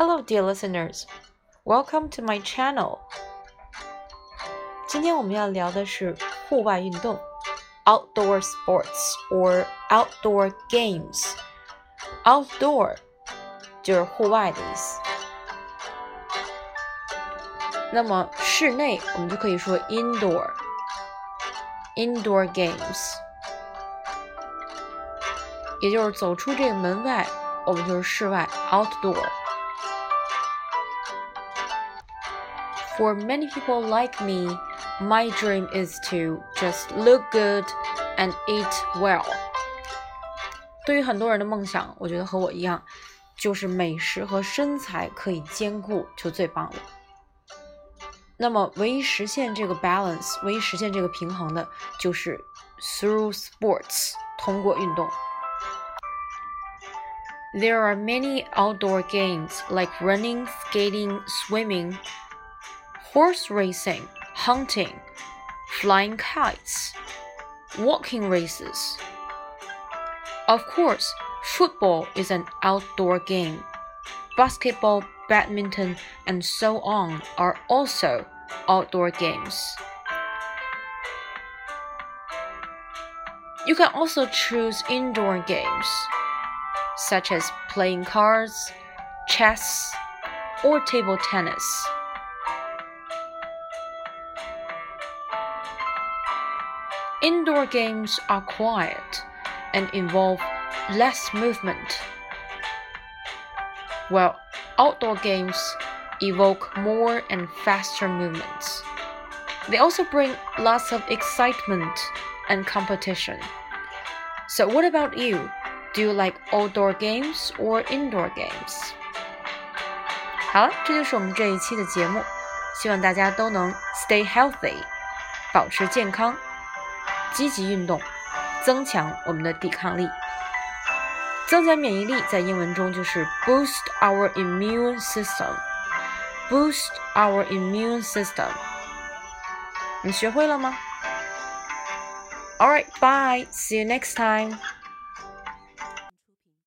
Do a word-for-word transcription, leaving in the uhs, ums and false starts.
Hello, dear listeners. Welcome to my channel. 今天我们要聊的是户外运动 outdoor sports or outdoor games. Outdoor 就是户外的意思。那么室内我们就可以说 indoor. Indoor games. 也就是走出这个门外，我们就是室外 outdoor.For many people like me, my dream is to just look good and eat well. 对于很多人的梦想，我觉得和我一样，就是美食和身材可以兼顾就最棒了。那么唯一实现这个 balance, 唯一实现这个平衡的，就是 through sports, 通过运动。There are many outdoor games like running, skating, swimming,Horse racing, hunting, flying kites, walking races. Of course, football is an outdoor game. Basketball, badminton, and so on are also outdoor games. You can also choose indoor games, such as playing cards, chess, or table tennis.Indoor games are quiet and involve less movement, while outdoor games evoke more and faster movements. They also bring lots of excitement and competition. So what about you? Do you like outdoor games or indoor games? 好了，这就是我们这一期的节目，希望大家都能 stay healthy, 保持健康。积极运动，增强我们的抵抗力，增强免疫力，在英文中就是 boost our immune system。Boost our immune system， 你学会了吗？ All right, bye. See you next time.